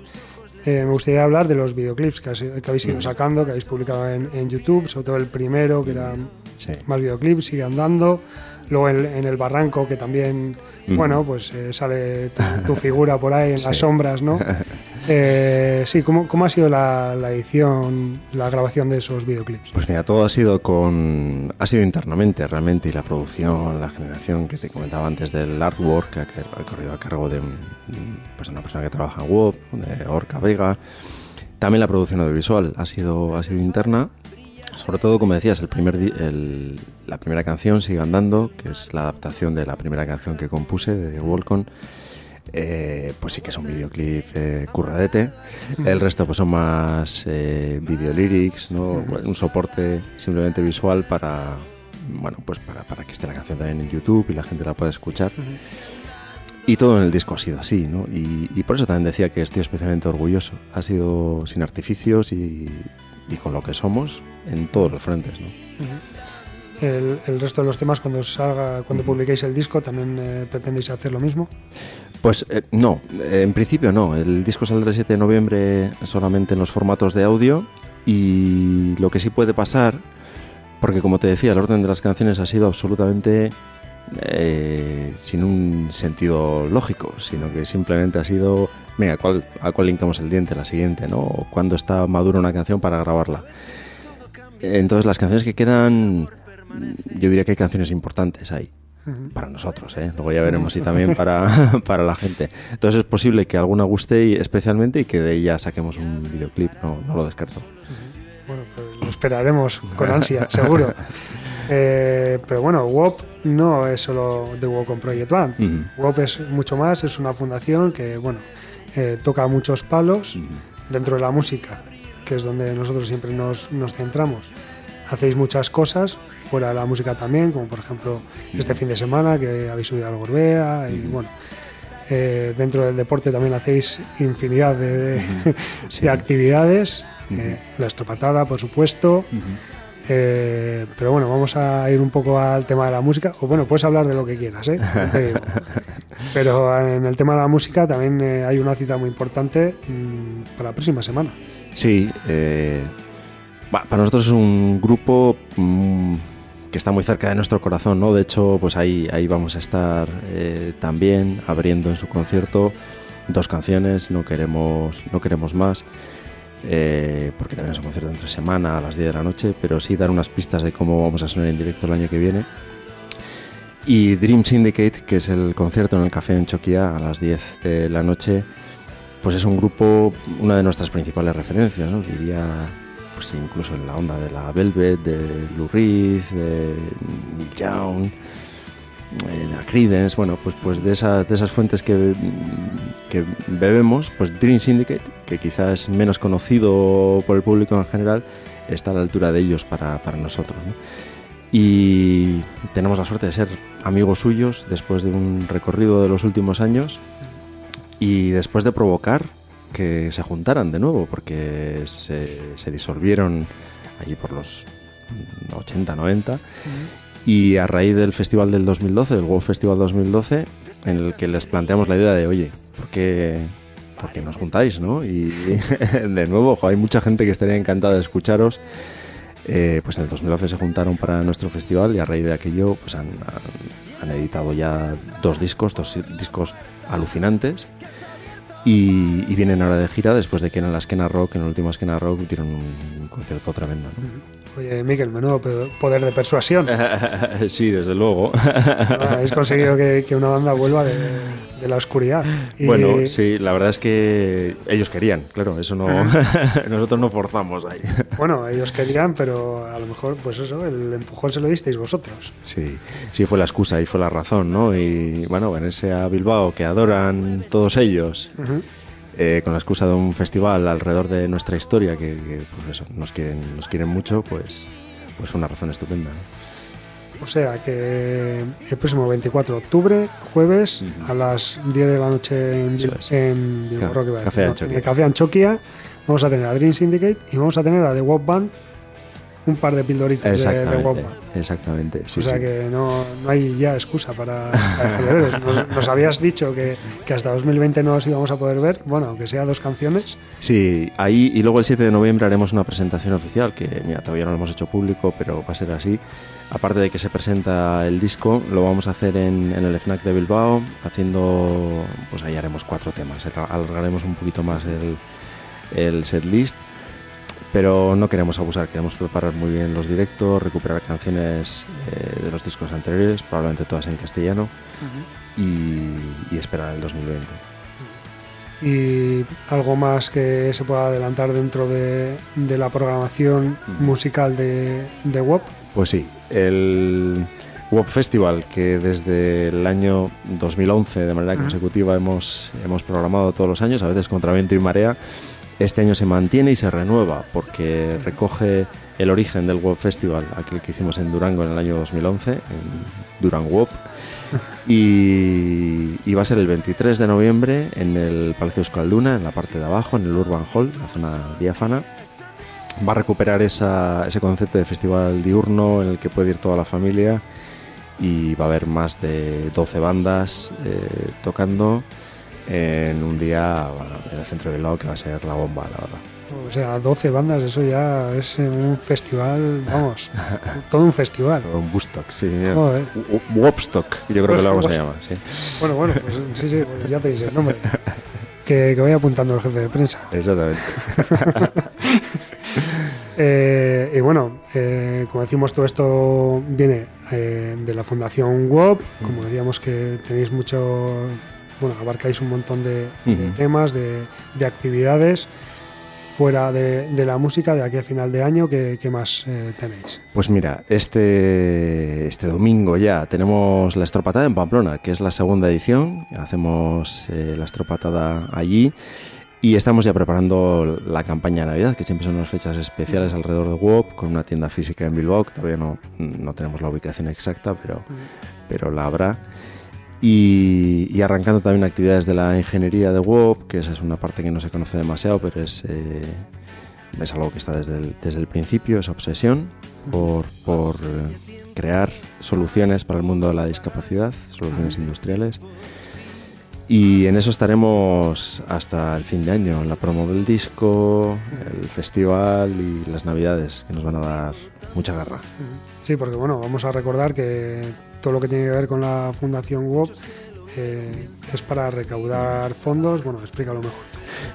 eh, me gustaría hablar de los videoclips que, has, que habéis ido sacando, que habéis publicado en, en YouTube, sobre todo el primero, que era sí. Más videoclips, sigue andando. Luego en, en el Barranco, que también, mm. bueno, pues eh, sale tu, tu figura por ahí en sí. Las sombras, ¿no? Eh, sí, ¿cómo, cómo ha sido la, la edición, la grabación de esos videoclips? Pues mira, todo ha sido con, ha sido internamente realmente, y la producción, la generación que te comentaba antes del artwork, que ha corrido a cargo de pues, una persona que trabaja en W O P, de Orca Vega. También la producción audiovisual ha sido, ha sido interna. Sobre todo, como decías, el primer, el, la primera canción, Sigue Andando, que es la adaptación de la primera canción que compuse, de Walk On, eh, pues sí que es un videoclip eh, curradete. El resto pues son más eh, videolyrics, ¿no? Un soporte simplemente visual para, bueno, pues para, para que esté la canción también en YouTube y la gente la pueda escuchar. Y todo en el disco ha sido así, ¿no? Y, y por eso también decía que estoy especialmente orgulloso. Ha sido sin artificios y... y con lo que somos en todos los frentes, ¿no? Uh-huh. el, el resto de los temas, cuando salga, cuando uh-huh. publiquéis el disco, ¿también eh, pretendéis hacer lo mismo? Pues eh, no, en principio no. El disco saldrá el siete de noviembre solamente en los formatos de audio, y lo que sí puede pasar, porque como te decía, el orden de las canciones ha sido absolutamente eh, sin un sentido lógico, sino que simplemente ha sido... Venga, ¿cuál, ¿a cuál linkamos el diente? La siguiente, ¿no? O cuándo está madura una canción para grabarla. Entonces, las canciones que quedan, yo diría que hay canciones importantes ahí, uh-huh. para nosotros, ¿eh? Luego ya veremos si también para, para la gente. Entonces, es posible que alguna guste especialmente y que de ella saquemos un videoclip, no, no lo descarto. Uh-huh. Bueno, pues lo esperaremos con ansia, seguro. Eh, pero bueno, W O P no es solo The Welcome Project Band. Uh-huh. W O P es mucho más, es una fundación que, bueno... Eh, toca muchos palos uh-huh. dentro de la música, que es donde nosotros siempre nos, nos centramos. Hacéis muchas cosas fuera de la música también, como por ejemplo uh-huh. este fin de semana que habéis subido al Gorbea uh-huh. y bueno, eh, dentro del deporte también hacéis infinidad de, de, uh-huh. sí. de actividades, uh-huh. eh, la estropatada por supuesto, uh-huh. eh, pero bueno, vamos a ir un poco al tema de la música, o bueno, puedes hablar de lo que quieras, ¿eh? Te digo. Pero en el tema de la música también eh, hay una cita muy importante mmm, para la próxima semana. Sí, eh, para nosotros es un grupo mmm, que está muy cerca de nuestro corazón, ¿no? De hecho, pues ahí, ahí vamos a estar eh, también abriendo en su concierto dos canciones, No queremos, no queremos más, eh, porque también es un concierto entre semana a las diez de la noche, pero sí dar unas pistas de cómo vamos a sonar en directo el año que viene. Y Dream Syndicate, que es el concierto en el Café Antzokia a las diez de la noche, pues es un grupo, una de nuestras principales referencias, ¿no? Diría, pues incluso en la onda de la Velvet, de Lou Reed, de Neil Young, de la Creedence, bueno, pues, pues de, esas, de esas fuentes que, que bebemos, pues Dream Syndicate, que quizás es menos conocido por el público en general, está a la altura de ellos para, para nosotros, ¿no? Y tenemos la suerte de ser amigos suyos después de un recorrido de los últimos años y después de provocar que se juntaran de nuevo, porque se, se disolvieron allí por los ochenta, noventa, uh-huh. y a raíz del festival del dos mil doce, del World Festival dos mil doce, en el que les planteamos la idea de, oye, ¿por qué, por qué nos juntáis, no? Y de nuevo, hay mucha gente que estaría encantada de escucharos. Eh, pues en el dos mil doce se juntaron para nuestro festival y a raíz de aquello pues han, han, han editado ya dos discos, dos discos alucinantes, y, y vienen ahora de gira después de que en la Askena Rock, en el último Askena Rock, dieron un concierto tremendo, ¿no? Oye, Mikel, menudo poder de persuasión. Sí, desde luego. Ah, has conseguido que, que una banda vuelva de, de la oscuridad. Y bueno, sí, la verdad es que ellos querían, claro, eso no. Nosotros no forzamos ahí. Bueno, ellos querían, pero a lo mejor, pues eso, el empujón se lo disteis vosotros. Sí, sí, fue la excusa y fue la razón, ¿no? Y bueno, venirse a Bilbao, que adoran todos ellos. Uh-huh. Eh, con la excusa de un festival alrededor de nuestra historia que, que pues eso, nos quieren, nos quieren mucho, pues pues fue una razón estupenda, ¿no? O sea que el próximo veinticuatro de octubre, jueves, uh-huh, a las diez de la noche en, en, en, Ca- Rock, Café no, en el Café Antzokia vamos a tener a Dream Syndicate y vamos a tener a The Walk Band, un par de pildoritas de, de Walk Band. Exactamente, sí, o sea sí. que no, no hay ya excusa para, para veros. Nos, nos habías dicho que, que hasta dos mil veinte no os íbamos a poder ver, bueno, aunque sea dos canciones. Sí, ahí, y luego el siete de noviembre haremos una presentación oficial, que mira, todavía no lo hemos hecho público, pero va a ser así. Aparte de que se presenta el disco, lo vamos a hacer en, en el FNAC de Bilbao, haciendo, pues ahí haremos cuatro temas, alargaremos un poquito más el, el setlist. Pero no queremos abusar, queremos preparar muy bien los directos, recuperar canciones eh, de los discos anteriores, probablemente todas en castellano, uh-huh, y, y esperar el dos mil veinte. ¿Y algo más que se pueda adelantar dentro de, de la programación, uh-huh, musical de, de W O P? Pues sí, el W O P Festival, que desde el año dos mil once de manera, uh-huh, consecutiva hemos, hemos programado todos los años, a veces contra viento y marea. Este año se mantiene y se renueva porque recoge el origen del W O P Festival, aquel que hicimos en Durango en el año dos mil once, en Durango W O P, y, y va a ser el veintitrés de noviembre en el Palacio Euskalduna, en la parte de abajo, en el Urban Hall, la zona diáfana. Va a recuperar esa, ese concepto de festival diurno en el que puede ir toda la familia y va a haber más de doce bandas eh, tocando en un día, bueno, en el centro de Bilbao, que va a ser la bomba, la verdad. O sea, doce bandas, eso ya es un festival, vamos, todo un festival. Todo un Woodstock, sí, señor. Wopstock, yo creo que lo vamos a llamar, sí. Bueno, bueno, pues sí, sí, pues ya te dice el nombre. Que, que vaya apuntando el jefe de prensa. Exactamente. Eh, y bueno, eh, como decimos, todo esto viene eh, de la Fundación W O P, como decíamos que tenéis mucho... Bueno, abarcáis un montón de, uh-huh, de temas, de, de actividades fuera de, de la música de aquí a final de año. ¿Qué, qué más eh, tenéis? Pues mira, este, este domingo ya tenemos la Estropatada en Pamplona, que es la segunda edición. Hacemos eh, la Estropatada allí y estamos ya preparando la campaña de Navidad, que siempre son unas fechas especiales, uh-huh, alrededor de W O P, con una tienda física en Bilbao, que todavía no, no tenemos la ubicación exacta, pero, uh-huh, pero la habrá. Y, y arrancando también actividades de la ingeniería de W O P, que esa es una parte que no se conoce demasiado, pero es, eh, es algo que está desde el, desde el principio, esa obsesión por, por crear soluciones para el mundo de la discapacidad, soluciones industriales. Y en eso estaremos hasta el fin de año, en la promo del disco, el festival y las navidades, que nos van a dar mucha garra. Sí, porque bueno, vamos a recordar que... todo lo que tiene que ver con la Fundación W O P eh, es para recaudar fondos. Bueno, explícalo mejor.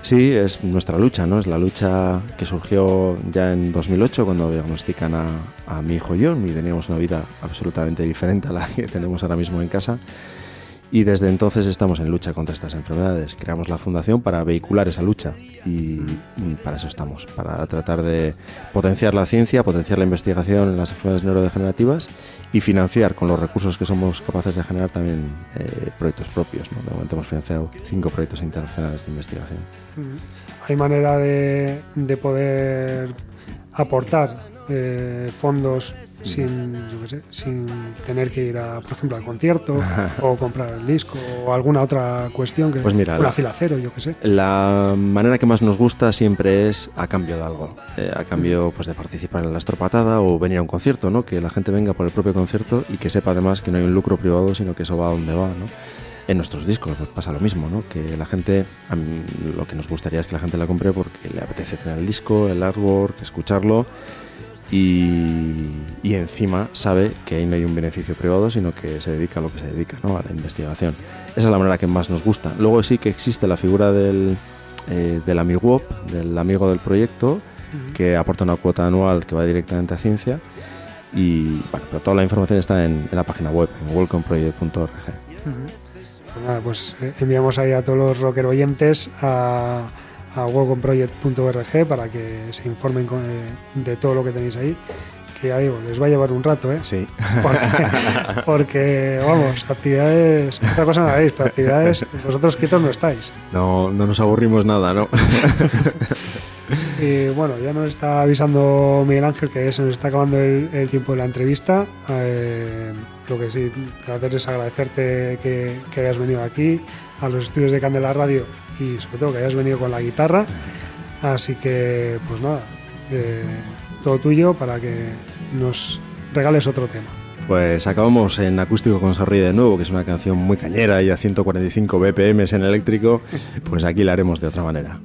Sí, es nuestra lucha, ¿no? Es la lucha que surgió ya en dos mil ocho, cuando diagnostican a, a mi hijo John, y teníamos una vida absolutamente diferente a la que tenemos ahora mismo en casa. Y desde entonces estamos en lucha contra estas enfermedades. Creamos la fundación para vehicular esa lucha y para eso estamos, para tratar de potenciar la ciencia, potenciar la investigación en las enfermedades neurodegenerativas y financiar con los recursos que somos capaces de generar también eh, proyectos propios, ¿no? De momento hemos financiado cinco proyectos internacionales de investigación. ¿Hay manera de, de poder aportar Eh, fondos sin, yo qué sé, sin tener que ir, a, por ejemplo, al concierto o comprar el disco o alguna otra cuestión? Que, pues mira, una fila cero, yo qué sé. La manera que más nos gusta siempre es a cambio de algo, eh, a cambio pues de participar en la Estropatada o venir a un concierto, ¿no? Que la gente venga por el propio concierto y que sepa además que no hay un lucro privado, sino que eso va a donde va, ¿no? En nuestros discos pues pasa lo mismo, ¿no? Que la gente, a mí, lo que nos gustaría es que la gente la compre porque le apetece tener el disco, el artwork, escucharlo. Y, y encima sabe que ahí no hay un beneficio privado, sino que se dedica a lo que se dedica, ¿no? A la investigación. Esa es la manera que más nos gusta. Luego sí que existe la figura del, eh, del AmiWOP, del amigo del proyecto, uh-huh, que aporta una cuota anual que va directamente a ciencia. Y bueno, pero toda la información está en, en la página web, en welcome project punto org. Uh-huh. Pues nada, pues enviamos ahí a todos los rocker oyentes a, a walk on project punto org para que se informen con, eh, de todo lo que tenéis ahí. Que ya digo, les va a llevar un rato, ¿eh? Sí. Porque, porque vamos, actividades... Otra cosa no haréis, pero actividades... Vosotros quietos no estáis. No, no nos aburrimos nada, ¿no? Y bueno, ya nos está avisando Miguel Ángel que se nos está acabando el, el tiempo de la entrevista. Eh, lo que sí te voy a hacer es agradecerte que, que hayas venido aquí, a los estudios de Candela Radio, y sobre todo que hayas venido con la guitarra. Así que, pues nada... Eh, todo tuyo para que nos regales otro tema. Pues acabamos en Acústico con Sorríe de nuevo, que es una canción muy cañera y a ciento cuarenta y cinco B P M en eléctrico, pues aquí la haremos de otra manera.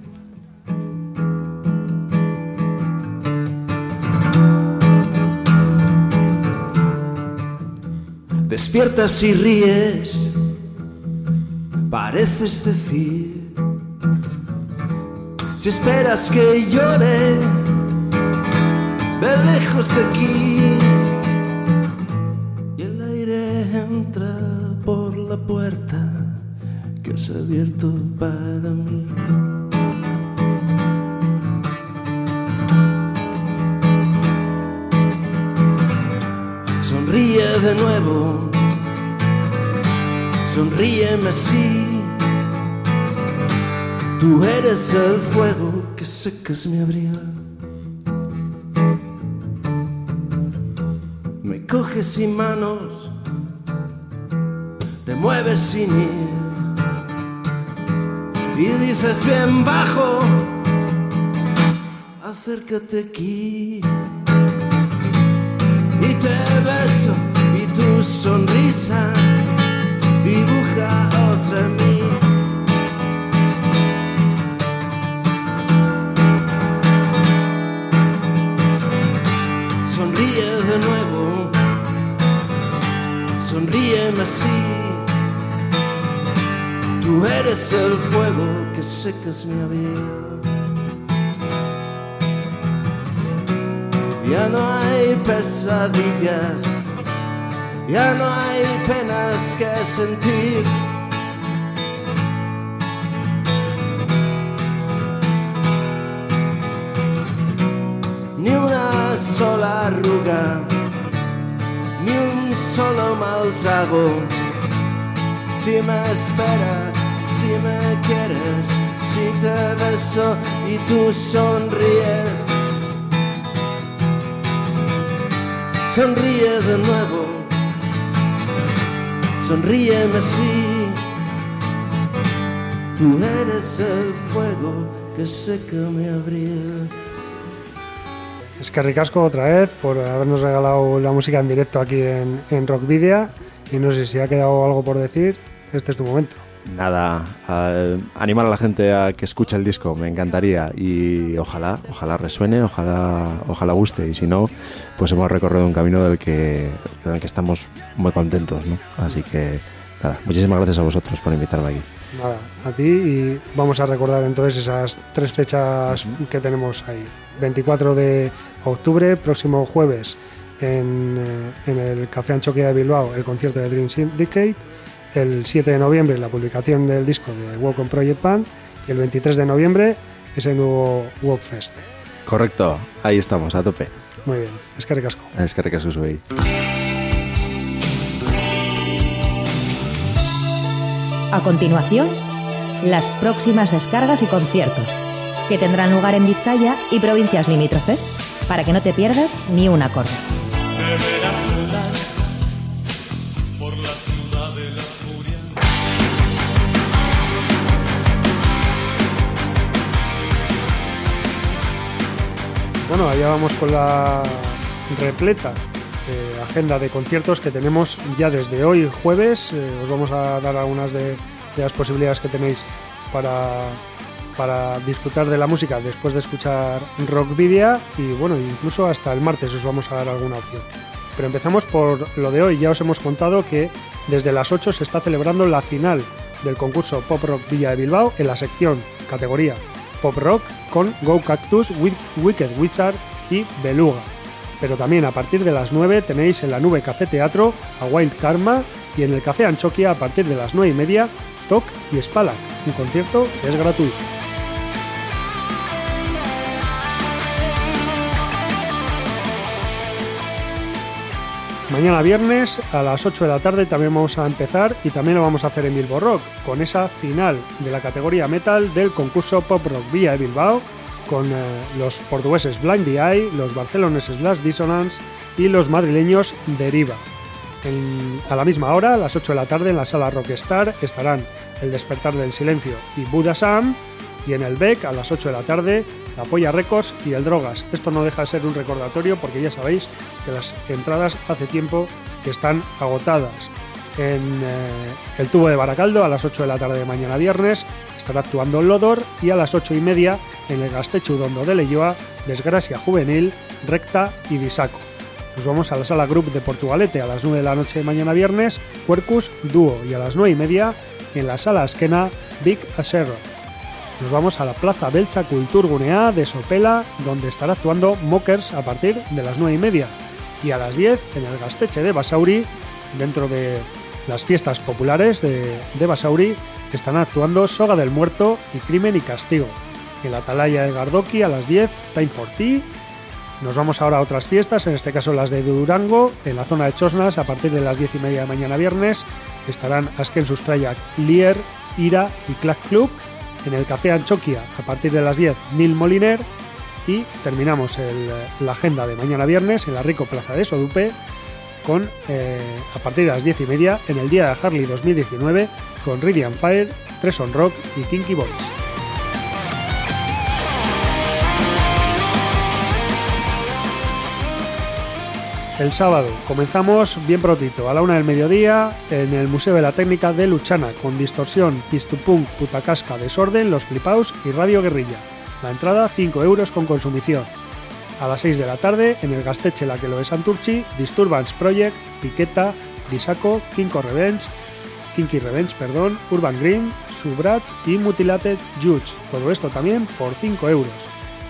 Despiertas y ríes, pareces decir, si esperas que llore, de lejos de aquí, y el aire entra por la puerta que has abierto para mí. Sonríe de nuevo, sonríeme así. Tú eres el fuego que secas mi abrigo. Coges sin manos, te mueves sin ir y dices bien bajo, acércate aquí, y te beso y tu sonrisa dibuja otra en mí. Sonríe de nuevo, sonríeme así, tú eres el fuego que secas mi abrigo. Ya no hay pesadillas, ya no hay penas que sentir. Ni una sola arruga, ni un solo mal trago. Si me esperas, si me quieres, si te beso y tú sonríes. Sonríe de nuevo, sonríeme así, tú eres el fuego que seca mi abril. Eskerrik asko otra vez por habernos regalado la música en directo aquí en, en Rockvidia, y no sé si ha quedado algo por decir, este es tu momento. Nada, eh, animar a la gente a que escuche el disco, me encantaría, y ojalá, ojalá resuene, ojalá, ojalá guste, y si no, pues hemos recorrido un camino del que, del que estamos muy contentos, ¿no? Así que nada, muchísimas gracias a vosotros por invitarme aquí. Nada, a ti, y vamos a recordar entonces esas tres fechas uh-huh. que tenemos ahí. veinticuatro de octubre, próximo jueves, en, en el Café Antzokia de Bilbao, el concierto de Dream Syndicate. El siete de noviembre, la publicación del disco de Welcome Project Band. Y el veintitrés de noviembre, ese nuevo Walk Fest. Correcto, ahí estamos, a tope. Muy bien, eskerrik asko. Eskerrik asko zuei. A continuación, las próximas descargas y conciertos que tendrán lugar en Vizcaya y provincias limítrofes, para que no te pierdas ni un acorde. Bueno, allá vamos con la repleta Eh, agenda de conciertos que tenemos ya desde hoy jueves. Eh, os vamos a dar algunas de, de las posibilidades que tenéis para, para disfrutar de la música después de escuchar Rockvidia, y bueno, incluso hasta el martes os vamos a dar alguna opción. Pero empezamos por lo de hoy. Ya os hemos contado que desde las ocho se está celebrando la final del concurso Pop Rock Villa de Bilbao en la sección categoría Pop Rock con Go Cactus, Wicked Wizard y Beluga. Pero también a partir de las nueve tenéis en la Nube Café Teatro a Wild Karma, y en el Café Antzokia a partir de las nueve y media, Tok y Spalak. Un concierto que es gratuito. Mañana viernes a las ocho de la tarde también vamos a empezar, y también lo vamos a hacer en Bilbo Rock, con esa final de la categoría metal del concurso Pop Rock Villa de Bilbao, con eh, los portugueses Blind The Eye, los barceloneses Last Dissonance y los madrileños Deriva. En, a la misma hora, a las ocho de la tarde, en la sala Rockstar estarán El Despertar del Silencio y Buda Sam, y en el Beck a las ocho de la tarde La Polla Records y el Drogas. Esto no deja de ser un recordatorio porque ya sabéis que las entradas hace tiempo que están agotadas. En eh, el Tubo de Baracaldo a las ocho de la tarde de mañana viernes estará actuando Lodor, y a las ocho y media en el Gaztetxe Udondo de Leioa, Desgracia Juvenil, Recta y Disaco. Nos vamos a la sala Group de Portugalete a las nueve de la noche de mañana viernes, Quercus Dúo, y a las nueve y media en la sala Askena Big Aserro. Nos vamos a la Plaza Beltza Kulturgunea de Sopela, donde estará actuando Mockers a partir de las nueve y media, y a las diez en el Gaztetxe de Basauri, dentro de las fiestas populares de, de Basauri, están actuando Soga del Muerto y Crimen y Castigo. En la Atalaya de Gardoki a las diez, Time for Tea. Nos vamos ahora a otras fiestas, en este caso las de Durango, en la zona de Chosnas a partir de las diez y media de mañana viernes estarán Azken Sustraiak, Lier, Ira y Clack Club. En el Café Antzokia, a partir de las diez, Nil Moliner, y terminamos el, la agenda de mañana viernes en la Rico Plaza de Sodupe, con, eh, a partir de las diez y media, en el Día de Harley dos mil diecinueve, con Radiant Fire, Tres on Rock y Kinky Boys. El sábado comenzamos bien prontito, a la una del mediodía, en el Museo de la Técnica de Luchana, con Distorsión, Pistupunk, Putacasca, Desorden, Los Flipaos y Radio Guerrilla. La entrada cinco euros con consumición. A las seis de la tarde, en el Gaztetxe La que lo es Santurtzi, Disturbance Project, Piqueta, Disaco, Kinko Revenge, Kinky Revenge, perdón, Urban Green, Subrats y Mutilated Judge. Todo esto también por cinco euros.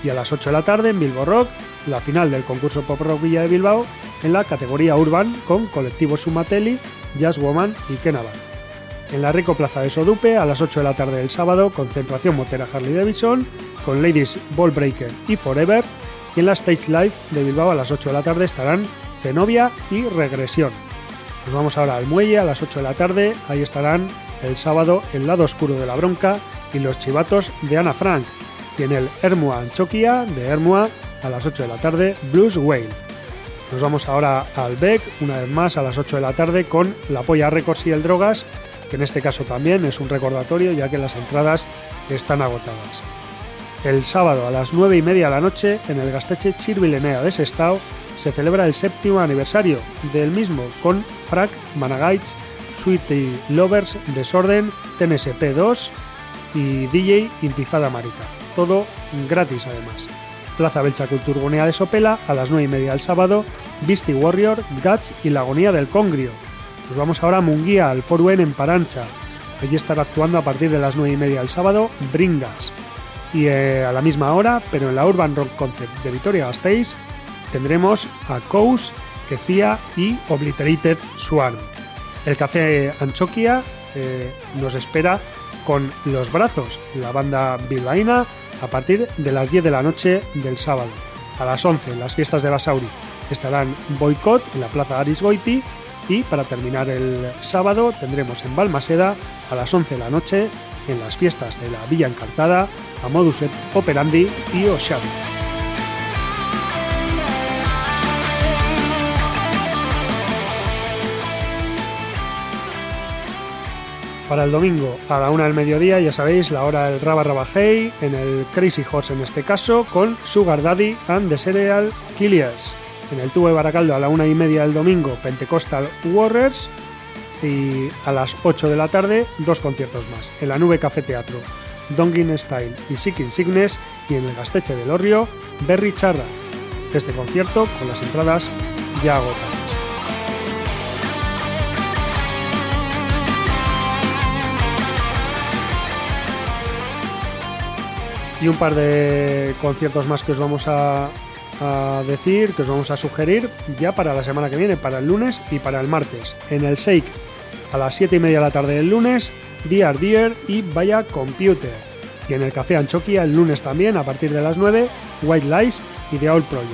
Y a las ocho de la tarde, en Bilbo Rock, la final del concurso Pop Rock Villa de Bilbao en la categoría Urban, con Colectivo Sumarelli, Jazz Woman y Kenavan. En la Rico Plaza de Sodupe, a las ocho de la tarde del sábado, concentración motera Harley Davidson, con Ladies Ballbreaker y Forever. Y en la Stage Live de Bilbao, a las ocho de la tarde, estarán Zenobia y Regresión. Nos vamos ahora al Muelle, a las ocho de la tarde, ahí estarán el sábado El Lado Oscuro de la Bronca y Los Chivatos de Ana Frank. Y en el Ermua Antzokia de Ermua, a las ocho de la tarde, Blues Whale. Nos vamos ahora al Beck, una vez más a las ocho de la tarde, con La Polla Records y el Drogas, que en este caso también es un recordatorio ya que las entradas están agotadas. El sábado a las nueve y media de la noche, en el Gaztetxe Txirbilenea de Sestao, se celebra el séptimo aniversario del mismo, con Frack, Managaitz, Sweetie Lovers, Desorden, T N S P dos y D J Intifada Marica. Todo gratis además. Plaza Beltza Kulturgunea de Sopela, a las nueve y media del sábado, Beastie Warrior, Guts y La Agonía del Congrio. Nos vamos ahora a Munguía, al Foruen en Parantxa. Allí estará actuando a partir de las nueve y media del sábado, Bringas. Y eh, a la misma hora, pero en la Urban Rock Concept de Vitoria-Gasteiz, tendremos a Cous, Kesia y Obliterated Swan. El Café Antzokia eh, nos espera con Los Brazos, la banda bilbaína, a partir de las diez de la noche del sábado. A las once, en las fiestas de Basauri, estarán Boicot en la Plaza Arizgoiti, y para terminar el sábado tendremos en Balmaseda, a las once de la noche, en las fiestas de la Villa Encartada, a Modus Operandi y Oxabi. Para el domingo, a la una del mediodía, ya sabéis, la hora del Raba Raba Hey, en el Crazy Horse en este caso, con Sugar Daddy and the Serial Killers. En el Tubo de Baracaldo, a la una y media del domingo, Pentecostal Warriors, y a las ocho de la tarde, dos conciertos más. En la Nube Café Teatro, Dongin Style y Seeking Sickness, y en el Gaztetxe del Orrio, Berry Charra. Este concierto, con las entradas ya agotadas. Y un par de conciertos más que os vamos a, a decir, que os vamos a sugerir ya para la semana que viene, para el lunes y para el martes. En el Shake, a las siete y media de la tarde del lunes, Dear Dear y Vaya Computer. Y en el Café Antzokia el lunes también, a partir de las nueve, White Lies y The Old Project.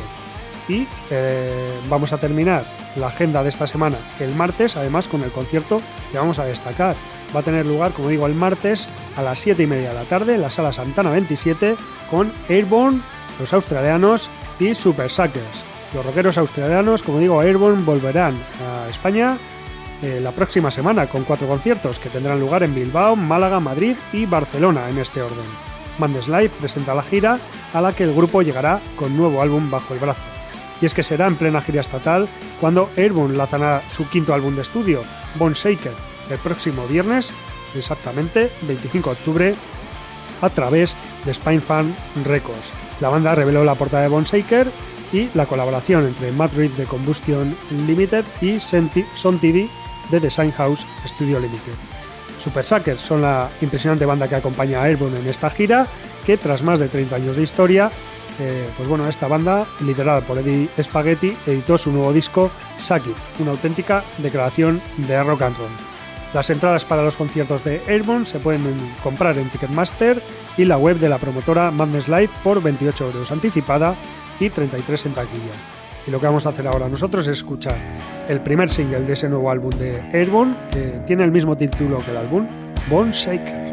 Y eh, vamos a terminar la agenda de esta semana el martes, además con el concierto que vamos a destacar. Va a tener lugar, como digo, el martes a las siete y media de la tarde en la Sala Santana veintisiete con Airborne, los australianos y Super Suckers. Los rockeros australianos, como digo, Airborne volverán a España eh, la próxima semana con cuatro conciertos que tendrán lugar en Bilbao, Málaga, Madrid y Barcelona en este orden. Mandeslide presenta la gira a la que el grupo llegará con nuevo álbum bajo el brazo. Y es que será en plena gira estatal cuando Airborne lanzará su quinto álbum de estudio, Bone Shaker, el próximo viernes, exactamente veinticinco de octubre, a través de Spinefarm Records. La banda reveló la portada de Bone Shaker y la colaboración entre Madrid de Combustion Limited y Son T V de Design House Studio Limited. Super Suckers son la impresionante banda que acompaña a Airborne en esta gira, que tras más de treinta años de historia, eh, pues bueno, esta banda, liderada por Eddie Spaghetti, editó su nuevo disco Saki, una auténtica declaración de rock and roll. Las entradas para los conciertos de Airborne se pueden comprar en Ticketmaster y la web de la promotora Madness Live por veintiocho euros anticipada y treinta y tres en taquilla. Y lo que vamos a hacer ahora nosotros es escuchar el primer single de ese nuevo álbum de Airborne, que tiene el mismo título que el álbum, Bone Shaker.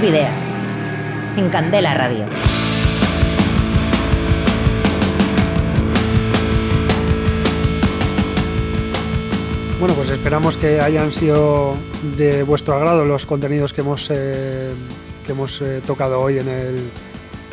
Video en Candela Radio. Bueno, pues esperamos que hayan sido de vuestro agrado los contenidos que hemos eh, que hemos eh, tocado hoy en el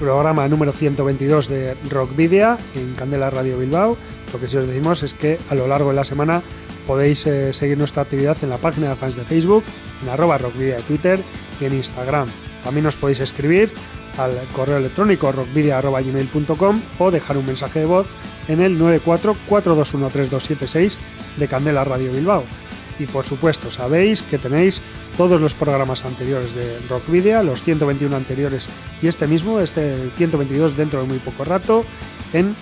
programa número ciento veintidós de Rockvidia en Candela Radio Bilbao. Lo que sí os decimos es que a lo largo de la semana podéis eh, seguir nuestra actividad en la página de fans de Facebook, en arroba Rockvidia de Twitter y en Instagram. También os podéis escribir al correo electrónico rockvidia arroba gmail punto com o dejar un mensaje de voz en el nueve cuatro cuatro dos uno tres dos siete seis de Candela Radio Bilbao. Y por supuesto sabéis que tenéis todos los programas anteriores de Rockvidia, los ciento veintiuno anteriores y este mismo, este el ciento veintidós dentro de muy poco rato, en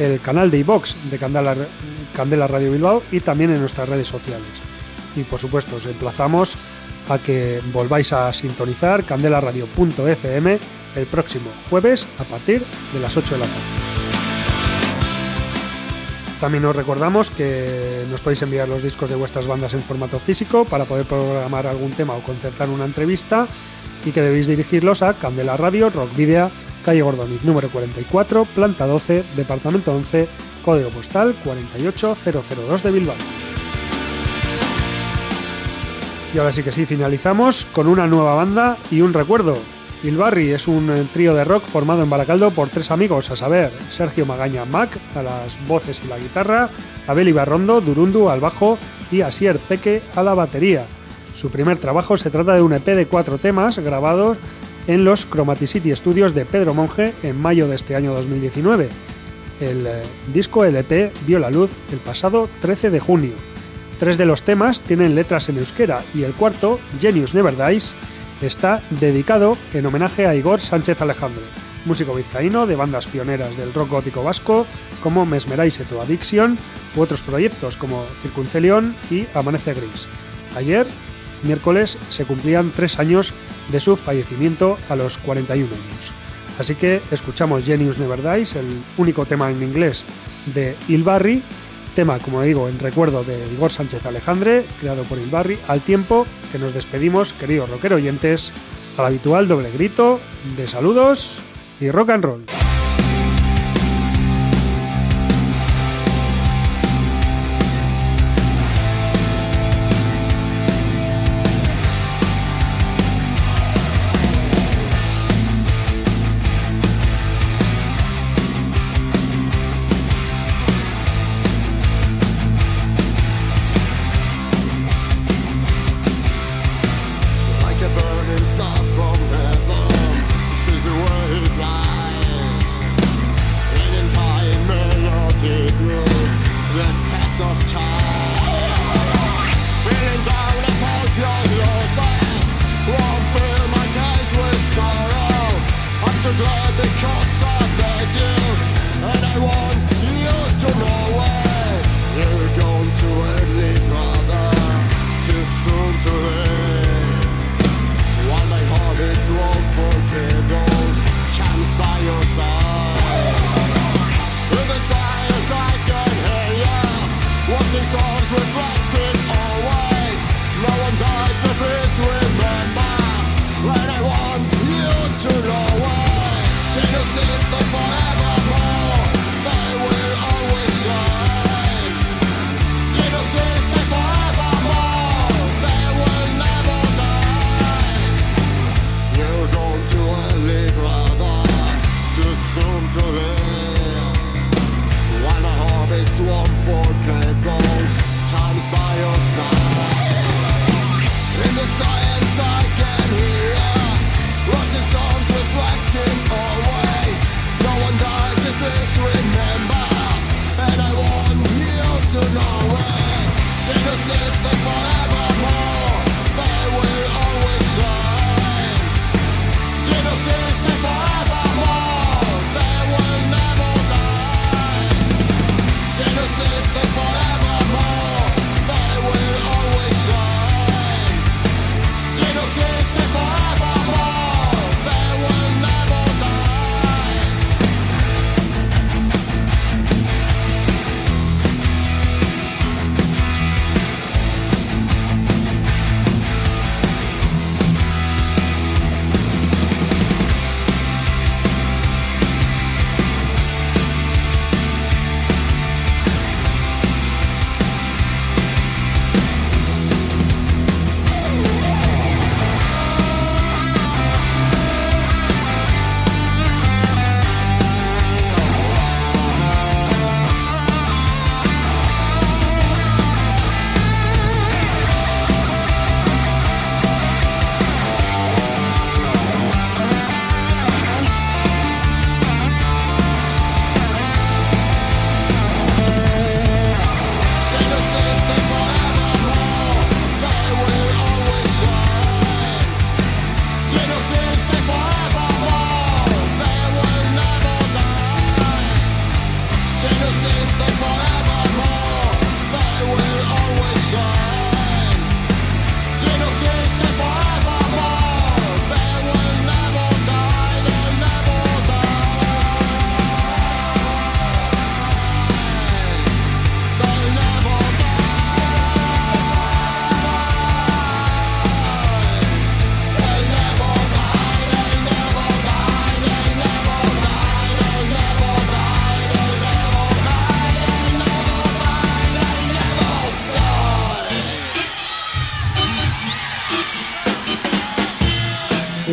el canal de iVox de Candela, Candela Radio Bilbao y también en nuestras redes sociales. Y por supuesto os emplazamos a que volváis a sintonizar candela radio punto f m el próximo jueves a partir de las ocho de la tarde. También os recordamos que nos podéis enviar los discos de vuestras bandas en formato físico para poder programar algún tema o concertar una entrevista y que debéis dirigirlos a Candela Radio, Rockvidia, calle Gordoniz, número cuarenta y cuatro, planta doce, departamento once, código postal cuatro ocho cero cero dos de Bilbao. Y ahora sí que sí, finalizamos con una nueva banda y un recuerdo. Bilbarri es un trío de rock formado en Barakaldo por tres amigos, a saber, Sergio Magaña Mac a las voces y la guitarra, Abel Ibarrondo Durundu al bajo y Asier Peque a la batería. Su primer trabajo se trata de un E P de cuatro temas grabados en los Chromaticity Studios de Pedro Monge en mayo de este año dos mil diecinueve. El disco L P vio la luz el pasado trece de junio. Tres de los temas tienen letras en euskera y el cuarto, Genius Never Dies, está dedicado en homenaje a Igor Sánchez Alejandro, músico vizcaíno de bandas pioneras del rock gótico vasco como Mesmerize o Addiction u otros proyectos como Circuncelión y Amanece Gris. Ayer, miércoles, se cumplían tres años de su fallecimiento a los cuarenta y un años. Así que escuchamos Genius Never Dies, el único tema en inglés de Hilbarri, tema, como digo, en recuerdo de Igor Sánchez Alejandre, creado por Hilbarri, al tiempo que nos despedimos, queridos rockero oyentes, al habitual doble grito de saludos y rock and roll.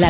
la